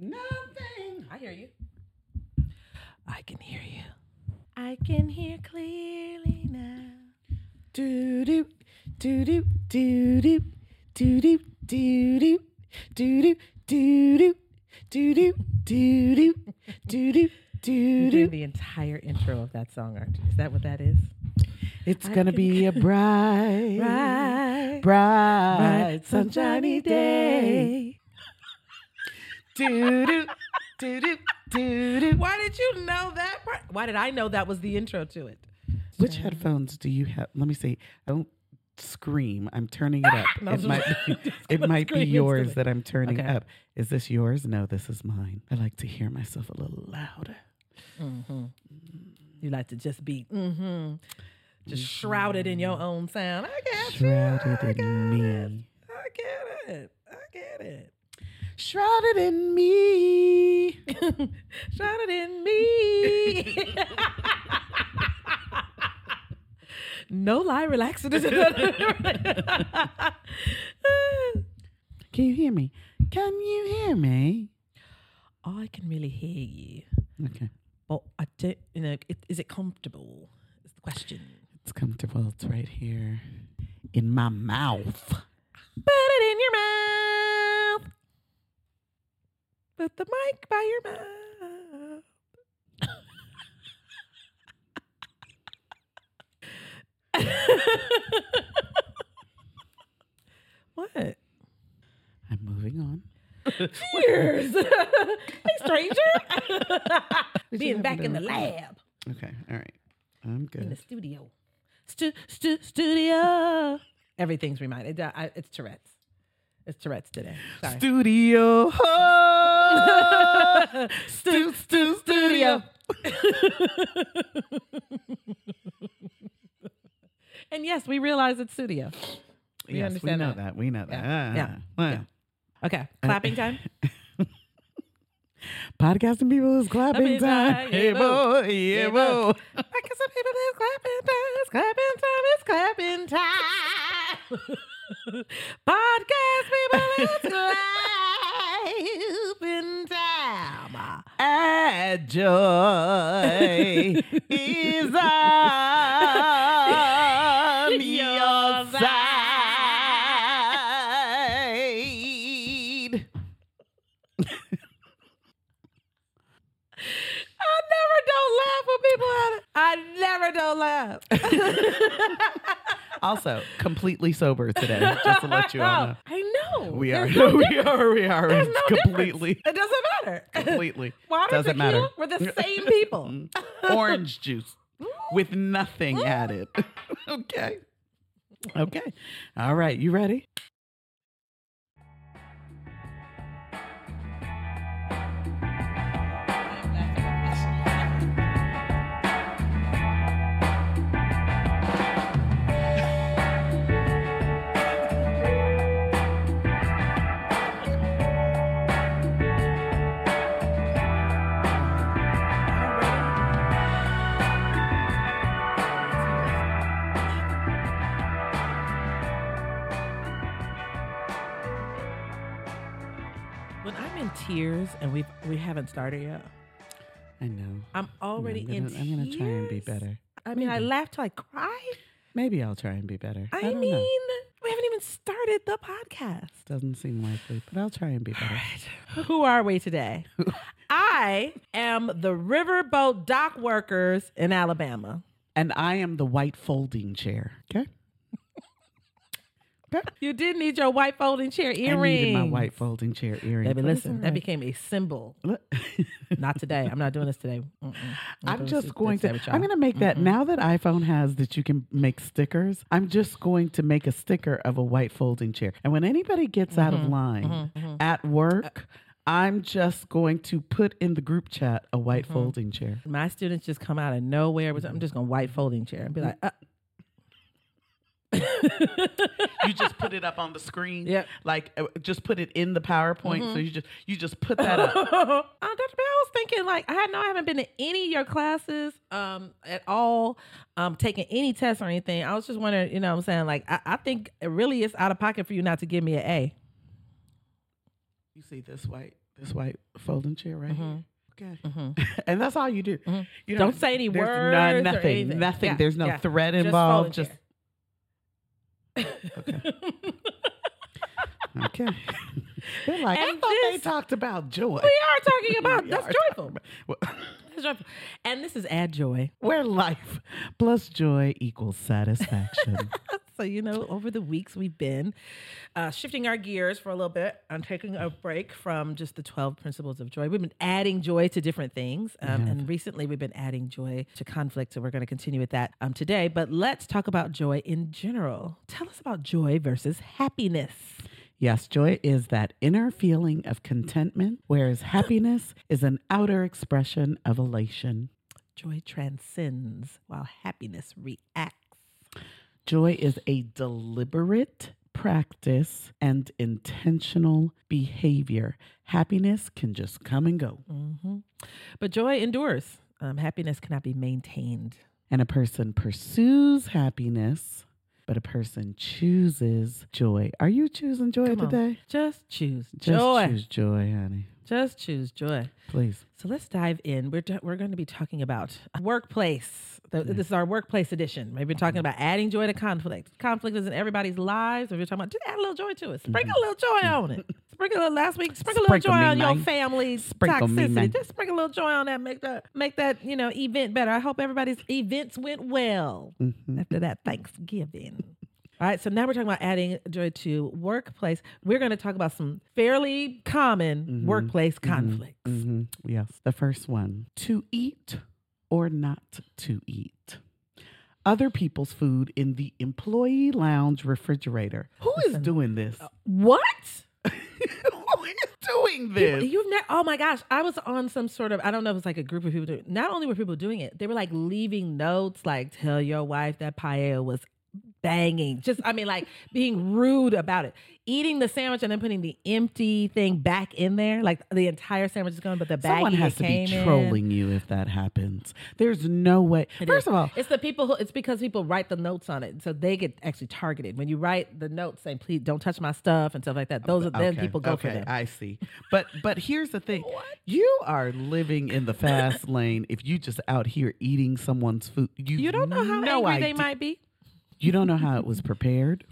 Nothing. I hear you. I can hear you. I can hear clearly now. Do do do do do do do do do do do do do do. You did the entire intro of that song, aren't you? Is that what that is? It's going to be a bright, sunshiny day. Doo-doo, doo-doo, doo-doo. Why did you know that part? Why did I know that was the intro to it? Which headphones do you have? Let me see. I don't scream. I'm turning it up. It might be yours that I'm turning up. Is this yours? No, this is mine. I like to hear myself a little louder. Mm-hmm. You like to just be shrouded in your own sound. I get it. Shrouded in me. Shrouded in me. No lie, relax. Can you hear me? Can you hear me? I can really hear you. Okay. But I don't, you know, is it comfortable? Is the question. It's comfortable. It's right here in my mouth. Put it in your mouth. Put the mic by your mouth. What? I'm moving on. Cheers. Hey, stranger. Being back in the lab. Okay, all right. I'm good. In the studio. Studio. Everything's reminded. It's Tourette's. It's Tourette's today. Sorry. Studio. Oh. Studio. And yes, we realize it's studio. We understand we know that. We know that. Yeah. Okay. Clapping time. Podcasting people is clapping time. Hey, boy. Yeah, boy. Podcasting people is clapping time. It's clapping time. It's clapping time. Podcast people is clapping time. Add Joy is on your side. I never don't laugh. Also, completely sober today. Just to let you all know. I know. We are. There's no completely. Difference. It doesn't matter. Completely. Water doesn't matter. We're the same people. Orange juice with nothing added. Okay. Okay. All right. You ready? Tears, and we haven't started yet. I know. I'm already in tears. I'm gonna try and be better. I laugh till I cry. Maybe I'll try and be better. I don't know. We haven't even started the podcast. Doesn't seem likely, but I'll try and be better. Right. Who are we today? I am the riverboat dock workers in Alabama, and I am the white folding chair. Okay. You did need your white folding chair earring. I needed my white folding chair earring. Baby, listen, that became a symbol. Not today. I'm not doing this today. I'm going to make that. Now that iPhone has that you can make stickers, I'm just going to make a sticker of a white folding chair. And when anybody gets out of line at work, I'm just going to put in the group chat a white folding chair. My students just come out of nowhere. I'm just going to white folding chair and be like, You just put it up on the screen, like just put it in the PowerPoint. So you just put that up. Dr. Bell, I was thinking, like, I haven't been to any of your classes at all, taking any tests or anything. I was just wondering, you know what I'm saying? Like, I think it really is out of pocket for you not to give me an A. You see this white this white folding chair right here. Okay. And that's all you do. You don't say any words. Nothing. Yeah. There's no threat involved. Just okay. They're like, and I thought they talked about joy. We are talking about that's joyful. That's joyful. And this is Add Joy, where life plus joy equals satisfaction. So, you know, over the weeks we've been shifting our gears for a little bit and taking a break from just the 12 principles of joy. We've been adding joy to different things. And recently we've been adding joy to conflict. So we're going to continue with that today. But let's talk about joy in general. Tell us about joy versus happiness. Yes, joy is that inner feeling of contentment, whereas happiness is an outer expression of elation. Joy transcends while happiness reacts. Joy is a deliberate practice and intentional behavior. Happiness can just come and go. But joy endures. Happiness cannot be maintained. And a person pursues happiness, but a person chooses joy. Are you choosing joy today? Just choose joy. Just choose joy, honey. Just choose joy. Please. So let's dive in. We're going to be talking about workplace. This is our workplace edition. We've been talking about adding joy to conflict. Conflict is in everybody's lives. We're talking about just add a little joy to it. Sprinkle a little joy on it. Sprinkle a little joy on your family toxicity. Just sprinkle a little joy on that. Make that event better. I hope everybody's events went well after that Thanksgiving. All right, so now we're talking about adding joy to workplace. We're going to talk about some fairly common workplace conflicts. Yes, the first one, to eat or not to eat other people's food in the employee lounge refrigerator. Who is doing this? What? Who is doing this? Oh my gosh, I was on some sort of, I don't know, it was like a group of people doing it. Not only were people doing it, they were like leaving notes like, tell your wife that paella was banging, being rude about it. Eating the sandwich and then putting the empty thing back in there, like the entire sandwich is gone, but the baggie that came in. Someone has to be trolling you if that happens. There's no way. First of all, it's because people write the notes on it, so they get actually targeted when you write the notes saying, "Please don't touch my stuff" and stuff like that. Those are then people go for them. I see, but here's the thing: you are living in the fast lane if you just out here eating someone's food. You don't know how angry they might be. You don't know how it was prepared.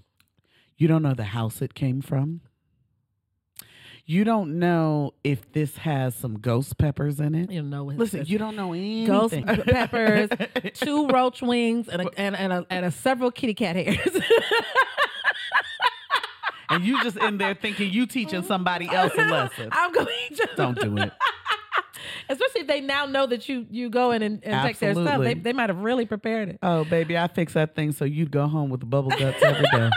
You don't know the house it came from. You don't know if this has some ghost peppers in it. You don't know anything. Ghost peppers, 2 roach wings, and a several kitty cat hairs. And you just in there thinking you teaching somebody else a lesson. I'm going to. Don't do it. Especially if they now know that you go in and take their stuff. They might have really prepared it. Oh, baby, I fix that thing so you'd go home with the bubble guts every day.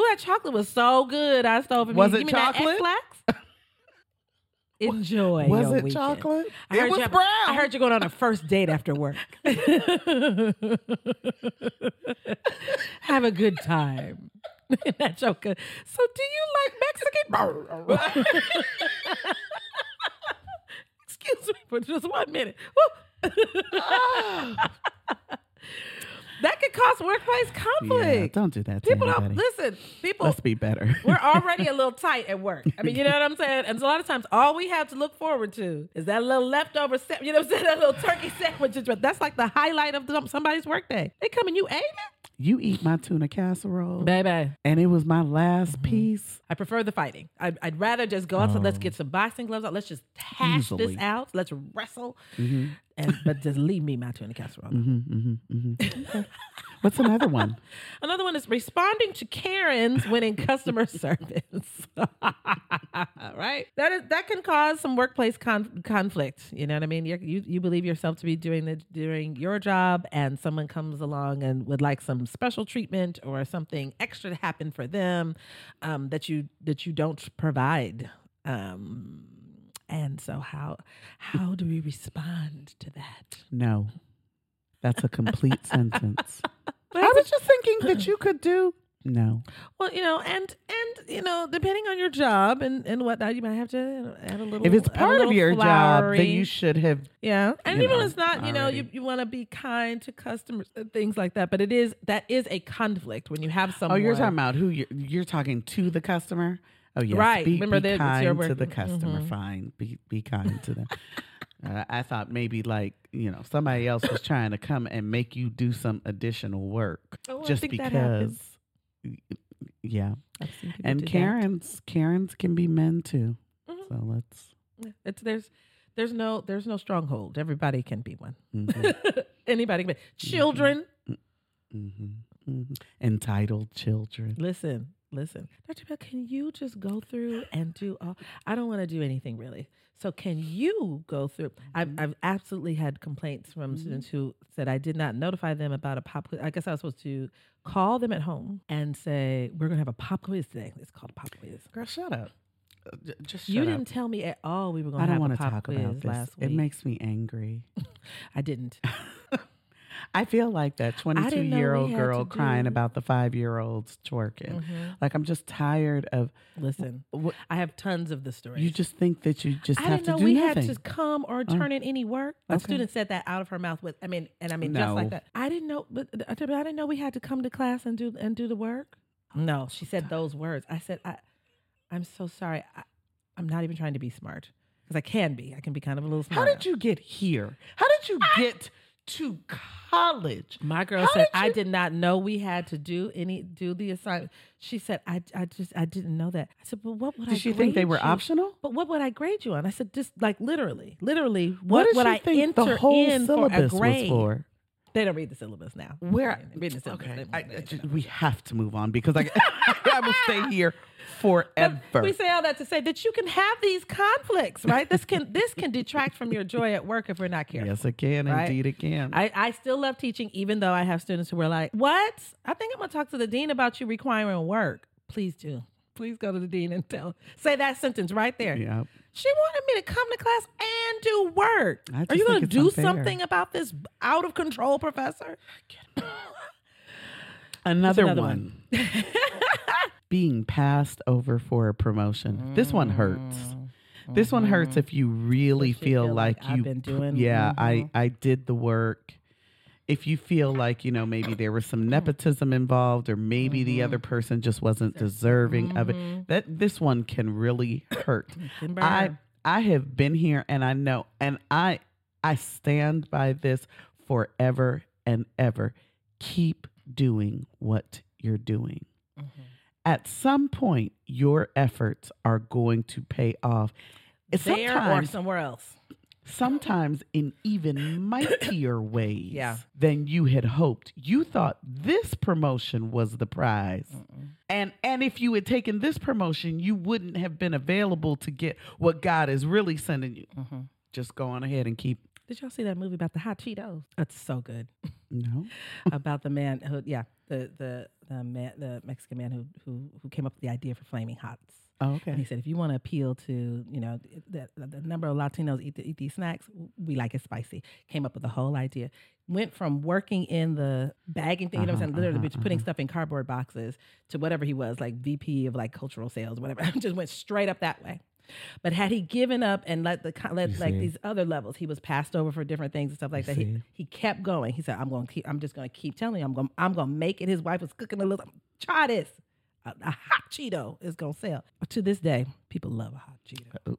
Ooh, that chocolate was so good. I stole it. Was it chocolate? Enjoy. Was your it weekend. Chocolate? It was brown. I heard you're going on a first date after work. Have a good time. That joke. So, do you like Mexican? Excuse me for just 1 minute. That could cause workplace conflict. Yeah, don't do that to people. Anybody. People, let's be better. We're already a little tight at work. I mean, you know what I'm saying? And so a lot of times all we have to look forward to is that little leftover sandwich, that little turkey sandwich. That's like the highlight of somebody's workday. They come and you ate it? You eat my tuna casserole. Baby. And it was my last piece. I prefer the fighting. I'd rather just go outside. Let's get some boxing gloves out. Let's just hash this out. Let's wrestle. But just leave me my tuna casserole. Okay. What's another one? Another one is responding to Karens when in customer service. Right? That can cause some workplace conflict. You know what I mean? You believe yourself to be doing your job, and someone comes along and would like some special treatment or something extra to happen for them that you don't provide. And so how do we respond to that? No. That's a complete sentence. I was just thinking that you could do. No. Well, and depending on your job and whatnot, you might have to add a little. If it's part of your job, then you should have. Yeah. And even if it's not, you want to be kind to customers and things like that. But that is a conflict when you have someone. Oh, you're talking about you're talking to the customer. Oh yeah, right. Remember be kind to the customer. Mm-hmm. Fine, be kind to them. I thought maybe like somebody else was trying to come and make you do some additional work just because. Yeah, and Karens can be men too. Mm-hmm. So there's no stronghold. Everybody can be one. Mm-hmm. Anybody can be children. Mm-hmm. Mm-hmm. Mm-hmm. Entitled children. Listen, Dr. Bell, can you just go through and do all? I don't want to do anything really. So can you go through? I've absolutely had complaints from students who said I did not notify them about a pop quiz. I guess I was supposed to call them at home and say, we're going to have a pop quiz today. It's called a pop quiz. Girl, shut up. Just shut up. You didn't tell me at all we were going to have a pop quiz last week. I don't want to talk about this. It makes me angry. I didn't. I feel like that 22-year-old girl crying about the 5-year-olds twerking. Mm-hmm. Like, I'm just tired of... Listen, I have tons of the stories. You just think that you just have to do nothing. I didn't know we had to come or turn in any work. A student said that out of her mouth with... I mean, just like that. I didn't know we had to come to class and do the work. No, she said those words. I said, I'm so sorry. I'm not even trying to be smart. Because I can be. I can be kind of a little smart. How did you get here? How did you get... to college. My girl said, I did not know we had to do the assignment. She said, I didn't know that. I said, but what would I grade you? Did she think they were optional? But what would I grade you on? I said, just like literally, what would I enter in for a grade? They don't read the syllabus now. We have to move on because I will stay here forever. But we say all that to say that you can have these conflicts, right? This can detract from your joy at work if we're not careful. Yes, it can. Right? Indeed, it can. I still love teaching, even though I have students who were like, what? I think I'm going to talk to the dean about you requiring work. Please do. Please go to the dean and say that sentence right there. Yep. She wanted me to come to class and do work. Are you going to do something about this out of control professor? Another one. Being passed over for a promotion. This one hurts. Mm-hmm. This one hurts if you really feel like you... I've been doing... Yeah, mm-hmm. I did the work. If you feel like, maybe there was some nepotism involved or maybe the other person just wasn't deserving of it, this one can really hurt. I have been here and I know, and I stand by this forever and ever. Keep doing what you're doing. Mm-hmm. At some point, your efforts are going to pay off. There or somewhere else. Sometimes in even mightier ways than you had hoped. You thought this promotion was the prize. Mm-mm. And if you had taken this promotion, you wouldn't have been available to get what God is really sending you. Mm-hmm. Just go on ahead and keep. Did y'all see that movie about the hot Cheetos? That's so good. No. About the man who, the Mexican man who came up with the idea for Flaming Hots. Oh, okay. And he said, if you want to appeal to, the number of Latinos eat these snacks, we like it spicy. Came up with the whole idea. Went from working in the bagging thing, putting stuff in cardboard boxes to whatever he was, like VP of like cultural sales, whatever. Just went straight up that way. But had he given up and let these other levels, he was passed over for different things and stuff like that. He kept going. He said, I'm just going to keep telling you, I'm going to make it. His wife was cooking a little, try this. A hot Cheeto is going to sell. To this day, people love a hot Cheeto.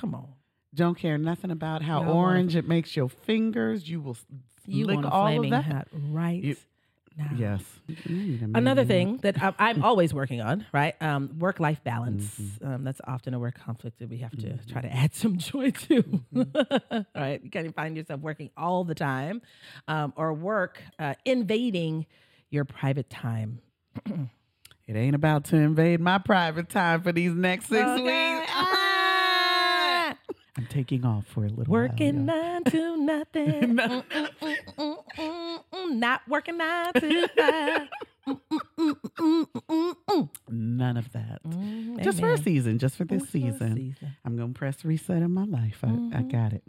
Come on. Don't care nothing about how orange it makes your fingers. You will lick all of that. Hot right now. Yes. Another thing that I'm always working on, right? Work-life balance. Mm-hmm. That's often a work conflict that we have to try to add some joy to. Mm-hmm. Right? You kind of find yourself working all the time or work invading your private time. It ain't about to invade my private time for these next 6 weeks. I'm taking off for a little working while. Working 9 to nothing. Not working 9 to 5. None of that. Just for a season. Just for this season. I'm going to press reset in my life. I got it.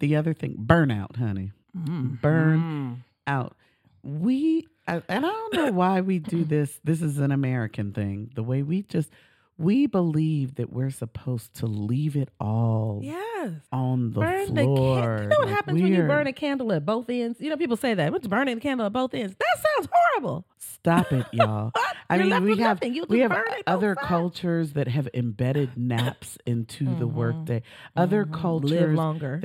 The other thing, burnout, honey. Burn out. I don't know why we do this. This is an American thing. The way we believe that we're supposed to leave it all on the floor. You know what happens when you burn a candle at both ends? People say that. What's burning the candle at both ends? That sounds horrible. Stop it, y'all. I mean, we have other cultures that have embedded naps into the workday. Other cultures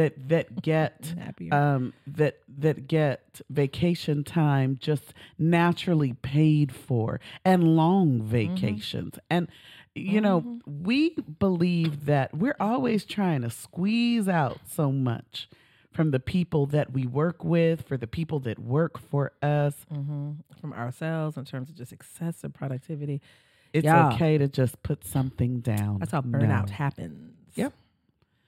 that get that get vacation time just naturally paid for, and long vacations. And you know, we believe that we're always trying to squeeze out so much from the people that we work with, for the people that work for us, from ourselves, in terms of just excessive productivity. It's okay to just put something down. That's how burnout happens. Yep.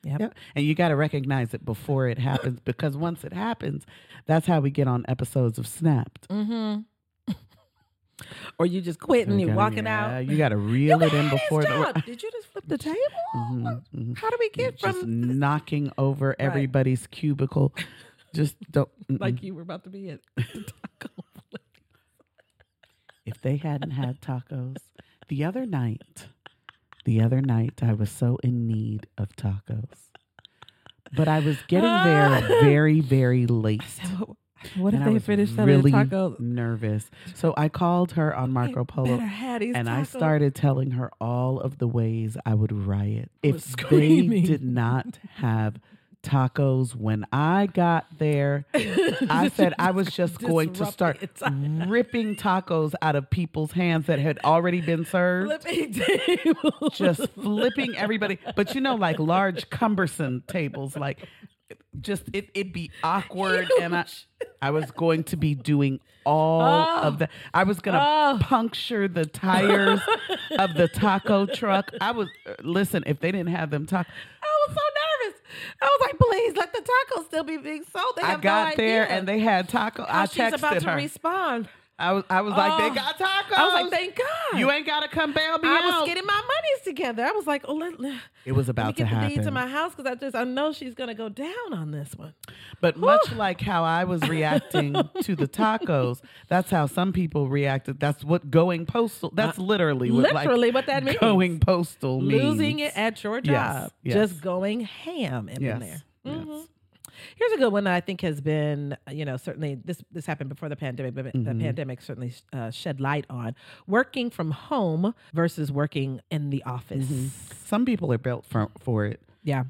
And you got to recognize it before it happens, because once it happens, that's how we get on episodes of Snapped. Or you just quit and you're walking out. You got to reel it in before the. Did you just flip the table? How do we get just knocking over everybody's cubicle? Just don't. Like you were about to be at the taco place. If they hadn't had tacos the other night, I was so in need of tacos, but I was getting there very, very late. So, what if they finished selling the tacos? Nervous. So I called her on Marco Polo, and I started telling her all of the ways I would riot if they did not have tacos when I got there. I said I was just going to start ripping tacos out of people's hands that had already been served. Flipping tables. Just flipping everybody. But you know, like large cumbersome tables, like. Just it'd be awkward. Huge. And I was going to be doing all of that. I was going to puncture the tires of the taco truck. I was listen, if they didn't have them tacos. I was so nervous. I was like, please let the tacos still be being sold. They have I got no there idea. And they had tacos. I texted her. She's about to respond. I was like, they got tacos. I was like, thank God. You ain't got to come bail me out. I was getting my monies together. I was like, oh, it was about to happen. Let me get the deed to my house, because I know she's going to go down on this one. But much like how I was reacting to the tacos, that's how some people reacted. That's what going postal, that's literally what that means. Going postal means. Losing it at your job. Yes. Just going ham in there. Yes. Mm-hmm. Here's a good one that I think has been, you know, certainly this happened before the pandemic, but the pandemic certainly shed light on working from home versus working in the office. Some people are built for it. Yeah.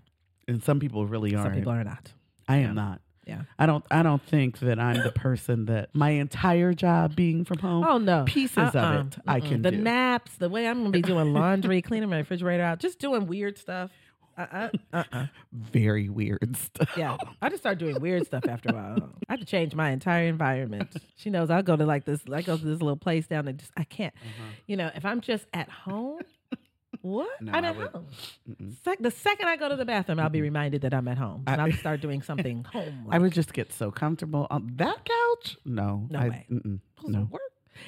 And some people really aren't. Some people are not. I am not. Yeah. I don't think that I'm the person that my entire job being from home. Oh no. Pieces of it I can do. The naps, the way I'm going to be doing laundry, cleaning my refrigerator out, just doing weird stuff. Very weird stuff. Yeah, I just start doing weird stuff after a while. I have to change my entire environment. She knows I'll go to this little place down there. Just I can't. You know, if I'm just at home, I'm at home. The second I go to the bathroom, I'll be reminded that I'm at home, and I'll start doing something home. I would just get so comfortable on that couch. No way. No work.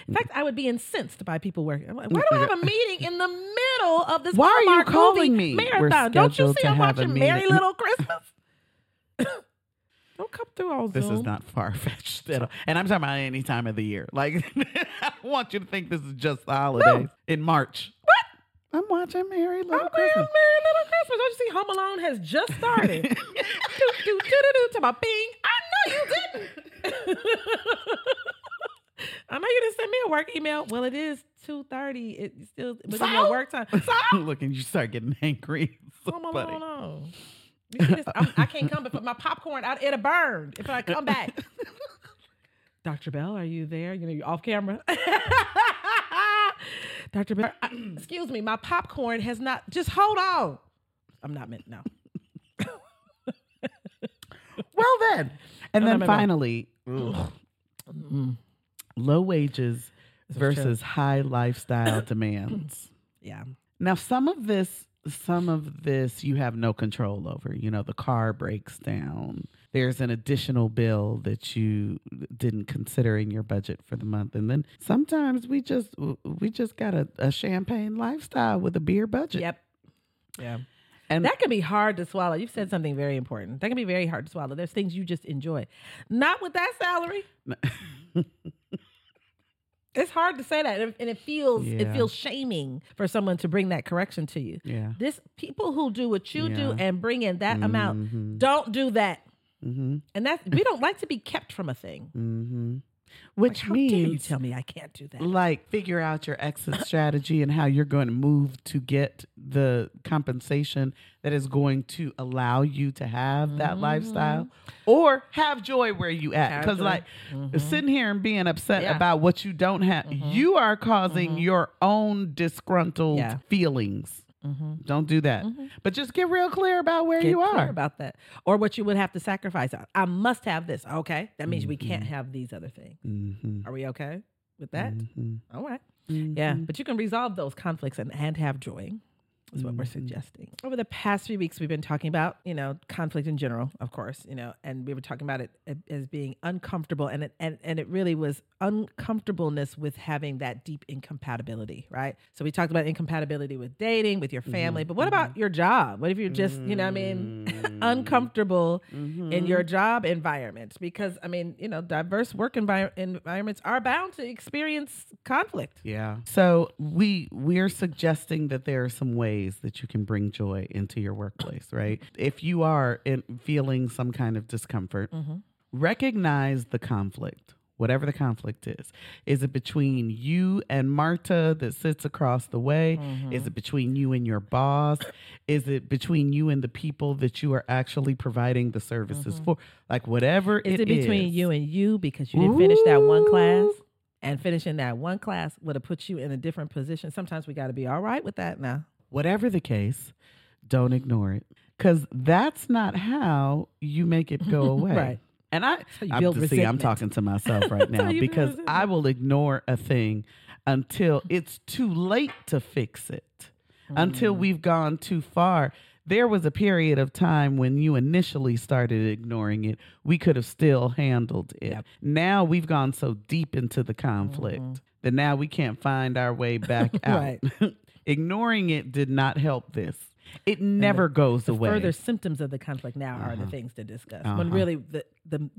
In fact, I would be incensed by people working. I'm like, why do I have a meeting in the middle of this? Why are you calling me? Marathon? Don't you see I'm watching Merry Little Christmas? Don't come through all Zoom. This is not far-fetched at all. And I'm talking about any time of the year. Like, I don't want you to think this is just the holidays in March. What? I'm watching Merry Little Christmas. Merry Little Christmas. Don't you see Home Alone has just started? To my bing. I know you didn't. I know you didn't send me a work email. Well, it is 2:30. It's still within your work time. So? Look, and you start getting angry. Come on. I can't come, but my popcorn, it'll burn if I come back. Dr. Bell, are you there? You know, you're off camera. Dr. Bell, excuse me, my popcorn has not, just hold on. I'm not meant, no. Well then. And then finally, low wages versus high lifestyle demands. Yeah. Now, some of this you have no control over. You know, the car breaks down. There's an additional bill that you didn't consider in your budget for the month. And then sometimes we just got a champagne lifestyle with a beer budget. Yep. Yeah. And that can be hard to swallow. You've said something very important. That can be very hard to swallow. There's things you just enjoy. Not with that salary. No. It's hard to say that, and it feels shaming for someone to bring that correction to you. Yeah. This people who do what you do and bring in that amount, don't do that. And that's we don't like to be kept from a thing. Which how means, dare you tell me I can't do that? Like, figure out your exit strategy and how you're going to move to get the compensation that is going to allow you to have mm-hmm. that lifestyle, or have joy where you at. Because like mm-hmm. sitting here and being upset yeah. about what you don't have, mm-hmm. you are causing mm-hmm. your own disgruntled yeah. feelings. Mm-hmm. Don't do that. Mm-hmm. But just get real clear about where you are about that, or what you would have to sacrifice. I must have this. Okay, that means mm-hmm. we can't have these other things. Mm-hmm. Are we okay with that? Mm-hmm. All right. Mm-hmm. Yeah, but you can resolve those conflicts and have joy. Is what mm-hmm. we're suggesting. Over the past 3 weeks, we've been talking about, you know, conflict in general, of course, you know, and we were talking about it as being uncomfortable, and it really was uncomfortableness with having that deep incompatibility, right? So we talked about incompatibility with dating, with your family, mm-hmm. but what mm-hmm. about your job? What if you're just, you know what I mean, uncomfortable mm-hmm. in your job environment? Because, I mean, you know, diverse work environments are bound to experience conflict. Yeah. So we're suggesting that there are some ways that you can bring joy into your workplace, right? If you are feeling some kind of discomfort, mm-hmm. recognize the conflict, whatever the conflict is. Is it between you and Marta that sits across the way? Mm-hmm. Is it between you and your boss? Is it between you and the people that you are actually providing the services mm-hmm. for? Like, whatever it is. Is it between you and you because you didn't finish that one class? And finishing that one class would have put you in a different position. Sometimes we got to be all right with that now. Whatever the case, don't ignore it, because that's not how you make it go away. Right. And I'm talking to myself right now because I will ignore a thing until it's too late to fix it, until we've gone too far. There was a period of time when you initially started ignoring it. We could have still handled it. Yep. Now we've gone so deep into the conflict that now we can't find our way back out. Right. Ignoring it did not help this. It never goes away. Further symptoms of the conflict now are the things to discuss. When really the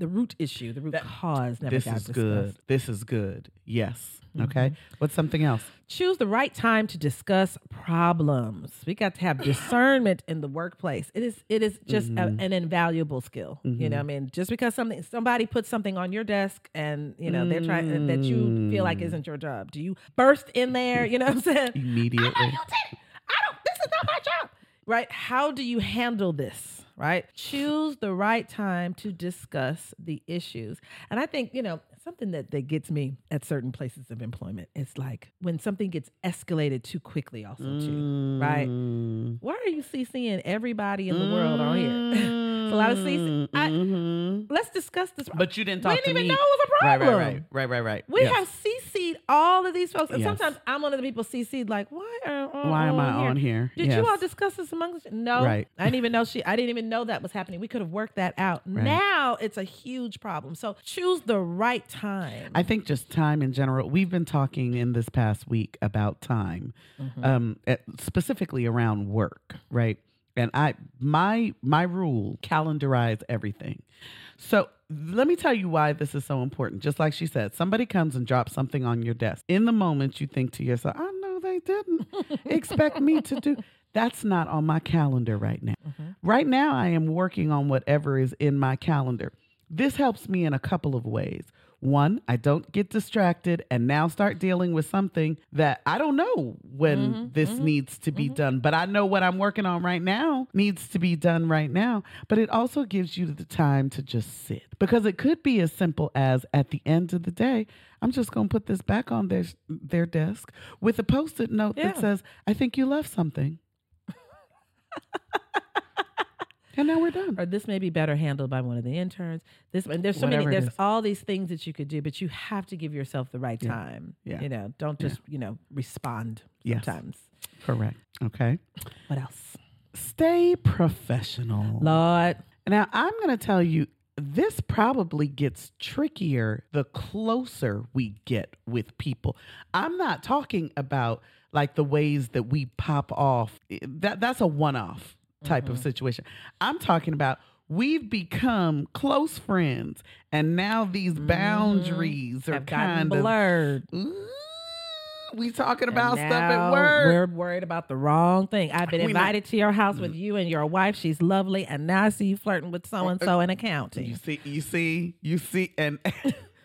root issue, the root cause never got discussed. This is good. Yes. Mm-hmm. Okay. What's something else? Choose the right time to discuss problems. We got to have discernment in the workplace. It is just mm-hmm. an invaluable skill. Mm-hmm. You know what I mean? Just because somebody puts something on your desk and, you know, they're trying that you feel like isn't your job. Do you burst in there? You know what I'm saying? Immediately. This is not my job. Right? How do you handle this? Right? Choose the right time to discuss the issues. And I think, you know, something that gets me at certain places of employment is like when something gets escalated too quickly also too, right? Why are you CCing everybody in the world on here? It's a lot of CC. Let's discuss this. But you didn't talk to me. We didn't even know it was a problem. Right. We have CC'd all of these folks. And sometimes I'm one of the people CC'd like, why am I on here? Did you all discuss this amongst you? No. Right. I didn't even know that was happening. We could have worked that out. Right. Now it's a huge problem. So choose the right time. I think just time in general. We've been talking in this past week about time, specifically around work, right? And my rule, calendarize everything. So let me tell you why this is so important. Just like she said, somebody comes and drops something on your desk. In the moment, you think to yourself, I know they didn't expect me to do. That's not on my calendar right now. Mm-hmm. Right now, I am working on whatever is in my calendar. This helps me in a couple of ways. One, I don't get distracted and now start dealing with something that I don't know when this needs to be done, but I know what I'm working on right now needs to be done right now. But it also gives you the time to just sit, because it could be as simple as at the end of the day, I'm just going to put this back on their desk with a Post-it note that says, I think you left something. And now we're done. Or this may be better handled by one of the interns. There's all these things that you could do, but you have to give yourself the right time. Yeah. You know, don't just, respond sometimes. Correct. Okay. What else? Stay professional. Lord. Now I'm going to tell you, this probably gets trickier the closer we get with people. I'm not talking about like the ways that we pop off. That's a one-off type of situation. I'm talking about we've become close friends and now these boundaries have kind of blurred. We talking about stuff at work. We're worried about the wrong thing. I've been invited to your house with you and your wife. She's lovely. And now I see you flirting with so-and-so in accounting. You see, and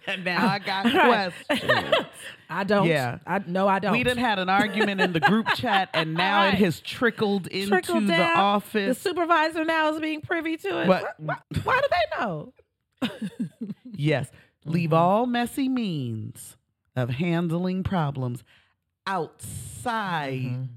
And now I got questions. I don't. Yeah. I don't. We done had an argument in the group chat, and now it has trickled into down. The office. The supervisor now is being privy to it. But, why do they know? Yes. Leave all messy means of handling problems outside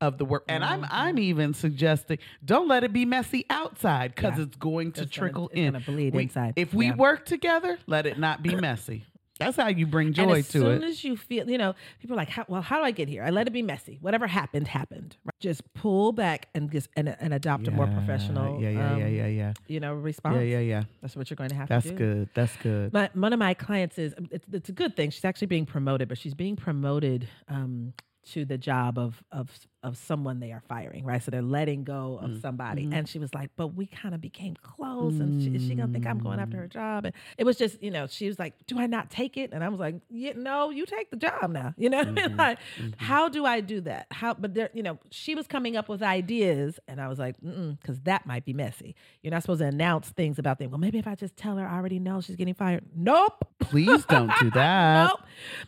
of the work. And I'm even suggesting, don't let it be messy outside, because it's going to trickle in. It's going to bleed inside. If we work together, let it not be messy. That's how you bring joy to it. As soon as you feel, people are like, how do I get here? I let it be messy. Whatever happened. Right? Just pull back and adopt a more professional response. Yeah. That's what you're going to have to do. That's good. But one of my clients is, it's a good thing. She's actually being promoted, but she's being promoted to the job of someone they are firing, right? So they're letting go of somebody. Mm-hmm. And she was like, but we kind of became close, and is she going to think I'm going after her job? And it was just, she was like, do I not take it? And I was like, yeah, no, you take the job now. You know what I mean? Like, how do I do that? But there, she was coming up with ideas, and I was like, because that might be messy. You're not supposed to announce things about them. Well, maybe if I just tell her I already know she's getting fired. Nope. Please don't do that. Nope.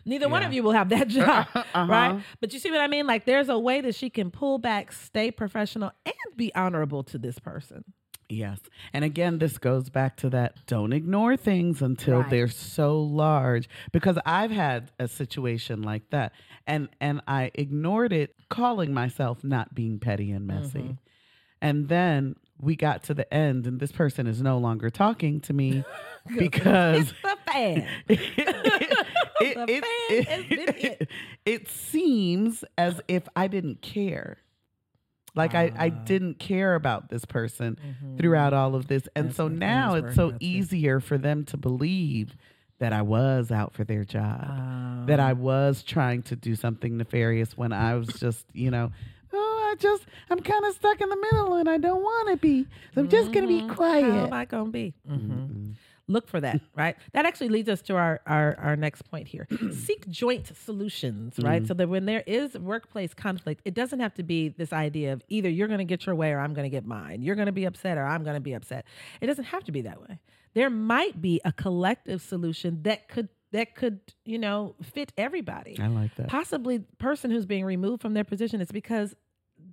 Neither one of you will have that job, right? But you see what I mean? Like, there's a way that she can pull back, stay professional, and be honorable to this person. Yes. And again, this goes back to that, don't ignore things until they're so large, because I've had a situation like that, and I ignored it, calling myself not being petty and messy. Mm-hmm. And then we got to the end, and this person is no longer talking to me because it's the fan. It seems as if I didn't care. Like I didn't care about this person throughout all of this. And so now it's so easier for them to believe that I was out for their job, that I was trying to do something nefarious when I was just, I'm kind of stuck in the middle and I don't want to be. So I'm just going to be quiet. How am I going to be? Mm-hmm. Look for that, right? That actually leads us to our next point here. Seek joint solutions, right? So that when there is workplace conflict, it doesn't have to be this idea of either you're going to get your way or I'm going to get mine. You're going to be upset or I'm going to be upset. It doesn't have to be that way. There might be a collective solution that could, fit everybody. I like that. Possibly the person who's being removed from their position is because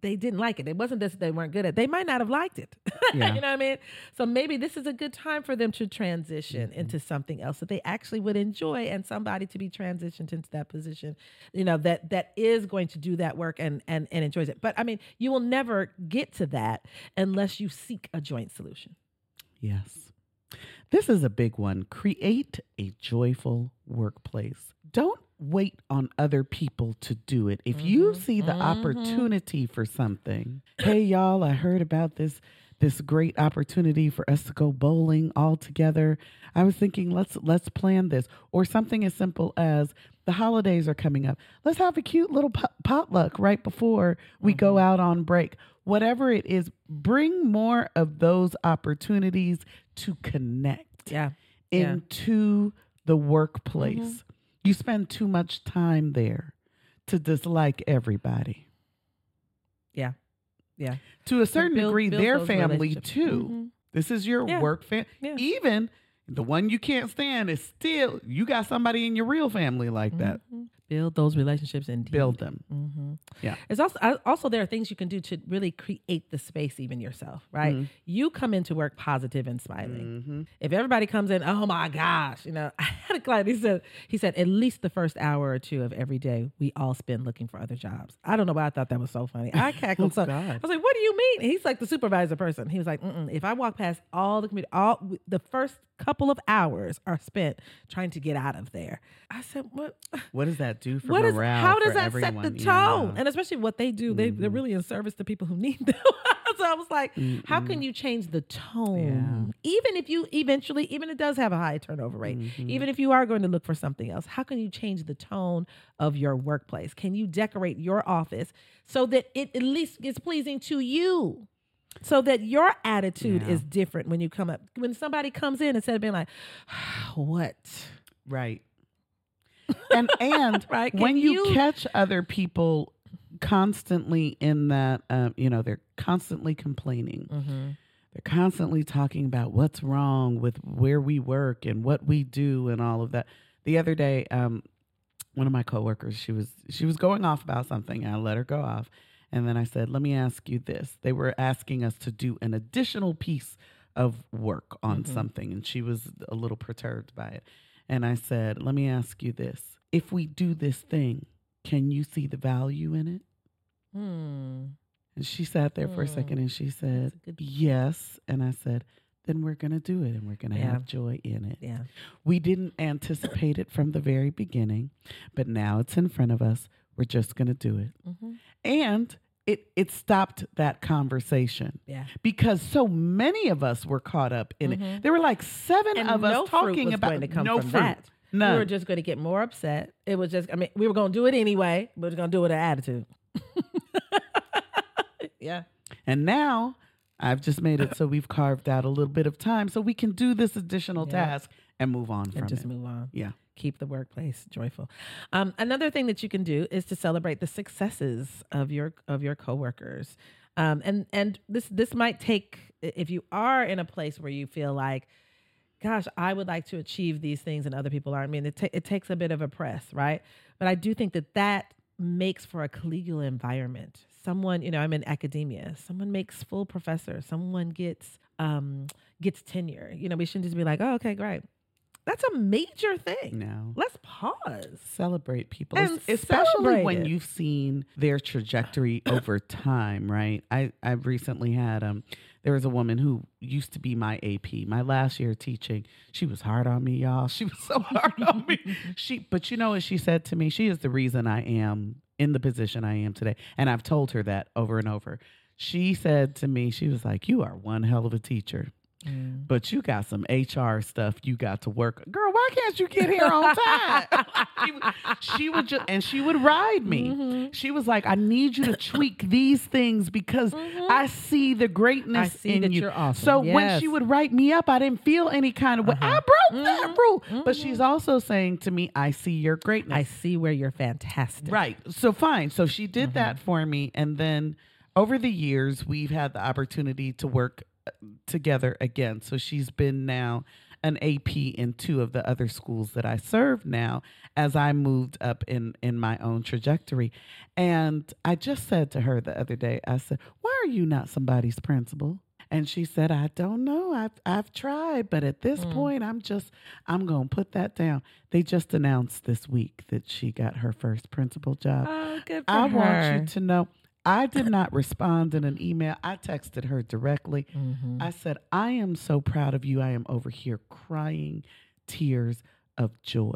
they didn't like it. It wasn't just they weren't good at it. They might not have liked it. Yeah. You know what I mean? So maybe this is a good time for them to transition into something else that they actually would enjoy, and somebody to be transitioned into that position, that is going to do that work and enjoys it. But I mean, you will never get to that unless you seek a joint solution. Yes. This is a big one. Create a joyful workplace. Don't wait on other people to do it. If you see the opportunity for something, hey y'all, I heard about this great opportunity for us to go bowling all together. I was thinking let's plan this, or something as simple as the holidays are coming up. Let's have a cute little potluck right before we go out on break. Whatever it is, bring more of those opportunities to connect into the workplace. Mm-hmm. You spend too much time there to dislike everybody. Yeah. Yeah. To a certain degree, their family too. Mm-hmm. This is your work family. Yeah. Even the one you can't stand is still, you got somebody in your real family like that. Build those relationships and build them. Mm-hmm. Yeah. It's also there are things you can do to really create the space even yourself, right? Mm-hmm. You come into work positive and smiling. Mm-hmm. If everybody comes in, oh my gosh, I had a client, he said at least the first hour or two of every day we all spend looking for other jobs. I don't know why I thought that was so funny. I cackled. I was like, what do you mean? And he's like the supervisor person. He was like, if I walk past all the community, all the first couple of hours are spent trying to get out of there. I said, what? What does that do for morale? How does that set the tone? And especially what they do, they're really in service to people who need them. So I was like, how can you change the tone? Yeah. Even if you even it does have a high turnover rate, even if you are going to look for something else, how can you change the tone of your workplace? Can you decorate your office so that it at least is pleasing to you? So that your attitude is different when you come up. When somebody comes in, instead of being like, what? Right. And right? When you catch other people constantly in that, they're constantly complaining. They're constantly talking about what's wrong with where we work and what we do and all of that. The other day, one of my coworkers, she was going off about something, and I let her go off. And then I said, let me ask you this. They were asking us to do an additional piece of work on something, and she was a little perturbed by it. And I said, let me ask you this. If we do this thing, can you see the value in it? And she sat there for a second, and she said, yes. And I said, then we're going to do it, and we're going to have joy in it. Yeah. We didn't anticipate it from the very beginning, but now it's in front of us. We're just going to do it. Mm-hmm. And it stopped that conversation because so many of us were caught up in it. There were like seven and of no us talking about going to come no from fruit. That. None. We were just going to get more upset. It was just, I mean, we were going to do it anyway, but we were going to do it with an attitude. And now I've just made it so we've carved out a little bit of time so we can do this additional task and move on from it. And just move on. Yeah. Keep the workplace joyful. Another thing that you can do is to celebrate the successes of your coworkers. And this might take, if you are in a place where you feel like, gosh, I would like to achieve these things and other people aren't. I mean, it takes a bit of a press, right? But I do think that makes for a collegial environment. Someone, I'm in academia. Someone makes full professor. Someone gets tenure. We shouldn't just be like, oh, okay, great. That's a major thing. No. Let's pause. Celebrate people. And especially when you've seen their trajectory over time, right? I recently had, there was a woman who used to be my AP, my last year teaching. She was hard on me, y'all. She was so hard on me. But you know what she said to me? She is the reason I am in the position I am today. And I've told her that over and over. She said to me, she was like, you are one hell of a teacher. Mm. But you got some HR stuff you got to work. Girl, why can't you get here on time? She would just, and she would ride me. Mm-hmm. She was like, I need you to tweak these things because I see the greatness in that you. You're awesome. So when she would write me up, I didn't feel any kind of way. I broke that rule. Mm-hmm. But she's also saying to me, I see your greatness. I see where you're fantastic. Right. So fine. So she did that for me. And then over the years, we've had the opportunity to work together again. So she's been now an AP in two of the other schools that I serve now as I moved up in my own trajectory. And I just said to her the other day, I said, why are you not somebody's principal? And she said, I don't know. I've tried, but at this point, I'm going to put that down. They just announced this week that she got her first principal job. Oh, good for her. I want you to know, I did not respond in an email. I texted her directly. Mm-hmm. I said, I am so proud of you. I am over here crying tears of joy.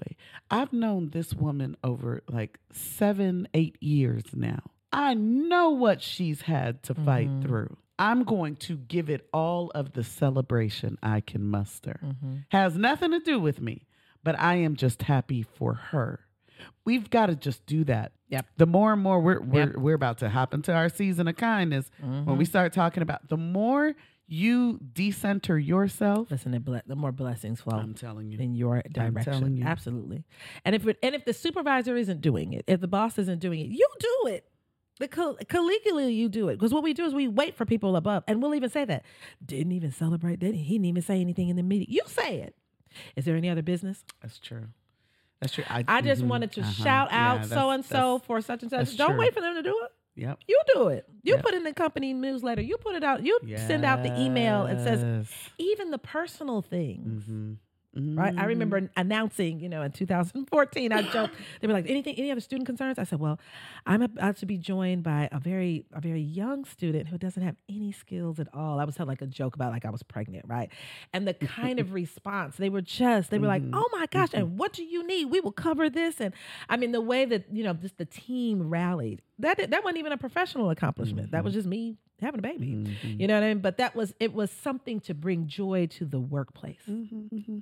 I've known this woman over like 7-8 years now. I know what she's had to fight through. I'm going to give it all of the celebration I can muster. Mm-hmm. Has nothing to do with me, but I am just happy for her. We've got to just do that. Yep. The more and more we're about to hop into our season of kindness. When we start talking about the more you decenter yourself, listen, the more blessings flow. I'm telling you, in your direction. I'm telling you. Absolutely. And if the supervisor isn't doing it, if the boss isn't doing it, you do it. Collegially, you do it. Because what we do is we wait for people above, and we'll even say that didn't even celebrate. He didn't even say anything in the meeting. You say it. Is there any other business? That's true. That's true. I just wanted to shout out so-and-so for such and such. Don't wait for them to do it. Yep. You do it. You put in the company newsletter. You put it out. You send out the email. It says even the personal things. Right? I remember announcing, in 2014, I joked. They were like, any other student concerns? I said, well, I'm about to be joined by a very young student who doesn't have any skills at all. I was telling like a joke about like I was pregnant, right? And the kind of response, they were like, oh my gosh, and what do you need? We will cover this. And I mean, the way that, just the team rallied, that wasn't even a professional accomplishment. That was just me having a baby. You know what I mean? But it was something to bring joy to the workplace.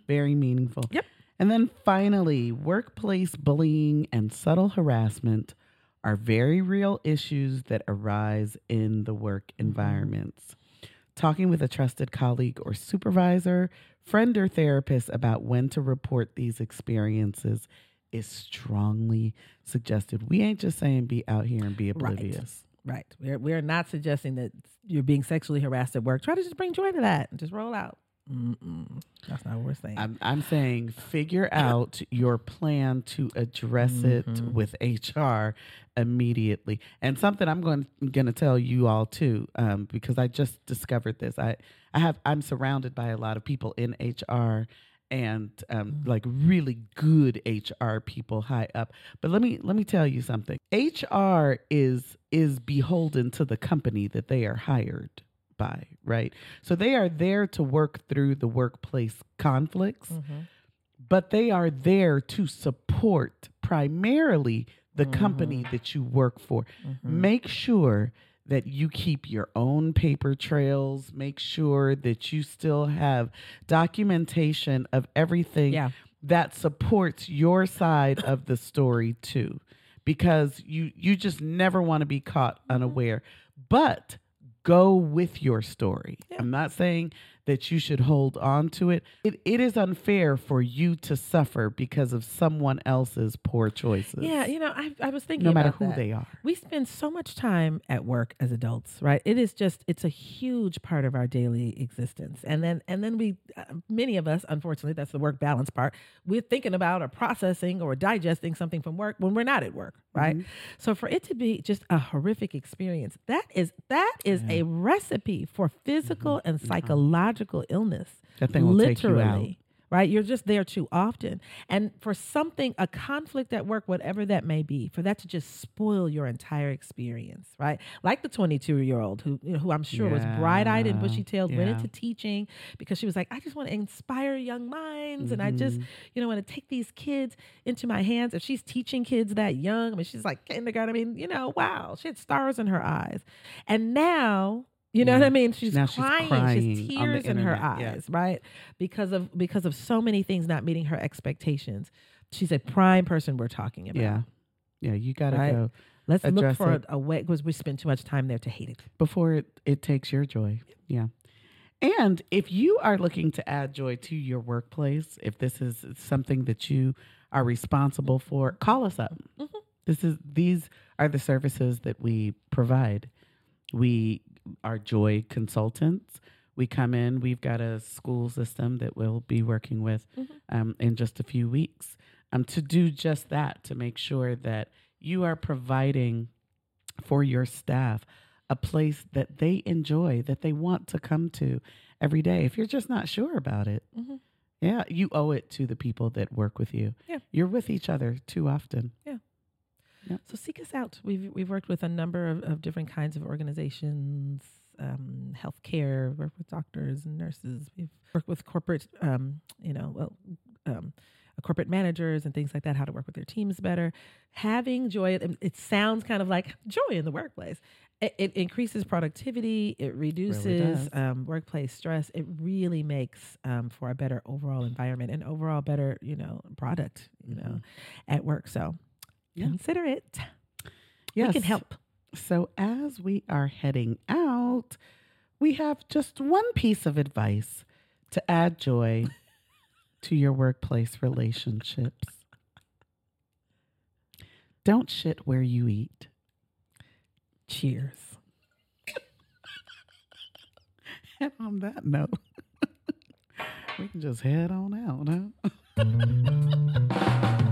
Very meaningful. Yep. And then finally, workplace bullying and subtle harassment are very real issues that arise in the work environments. Talking with a trusted colleague or supervisor, friend or therapist about when to report these experiences is strongly suggested. We ain't just saying be out here and be oblivious. Right. We're not suggesting that you're being sexually harassed at work. Try to just bring joy to that and just roll out. Mm-mm. That's not what we're saying. I'm saying figure out your plan to address it with HR immediately. And something I'm going to tell you all too, because I just discovered this. I'm surrounded by a lot of people in HR and like really good HR people high up. But let me tell you something. HR is beholden to the company that they are hired by, right? So they are there to work through the workplace conflicts, but they are there to support primarily the company that you work for. Make sure that you keep your own paper trails. Make sure that you still have documentation of everything that supports your side of the story too, because you just never want to be caught unaware. But go with your story. Yeah. I'm not saying that you should hold on to it. It is unfair for you to suffer because of someone else's poor choices. Yeah, you know, I was thinking about that. No matter who they are. We spend so much time at work as adults, right? It's a huge part of our daily existence. And then we, many of us, unfortunately, that's the work balance part, we're thinking about or processing or digesting something from work when we're not at work, right? So for it to be just a horrific experience, that is a recipe for physical and psychological illness. That thing will literally take you out. Right? You're just there too often. And for a conflict at work, whatever that may be, for that to just spoil your entire experience, right? Like the 22-year-old who I'm sure was bright-eyed and bushy-tailed, went into teaching because she was like, I just want to inspire young minds and I just, want to take these kids into my hands. If she's teaching kids that young, I mean, she's like kindergarten. I mean, wow, she had stars in her eyes. And now... You know what I mean? She's crying. She's tears in her eyes, right? Because of so many things not meeting her expectations. She's a prime person we're talking about. Yeah, you gotta go. Let's look for a way, because we spend too much time there to hate it before it takes your joy. Yeah. And if you are looking to add joy to your workplace, if this is something that you are responsible for, call us up. These are the services that we provide. We are joy consultants. We come in. We've got a school system that we'll be working with in just a few weeks to do just that, to make sure that you are providing for your staff a place that they enjoy, that they want to come to every day. If you're just not sure about it, you owe it to the people that work with you. Yeah. You're with each other too often. Yeah. Yep. So seek us out. We've worked with a number of different kinds of organizations, healthcare, worked with doctors and nurses. We've worked with corporate, corporate managers and things like that, how to work with their teams better. Having joy, it sounds kind of like joy in the workplace. It increases productivity. It reduces workplace stress. It really makes for a better overall environment and overall better, product, at work. So. Yeah. Consider it. Yes. We can help. So as we are heading out, we have just one piece of advice to add joy to your workplace relationships. Don't shit where you eat. Cheers. And on that note, we can just head on out, huh?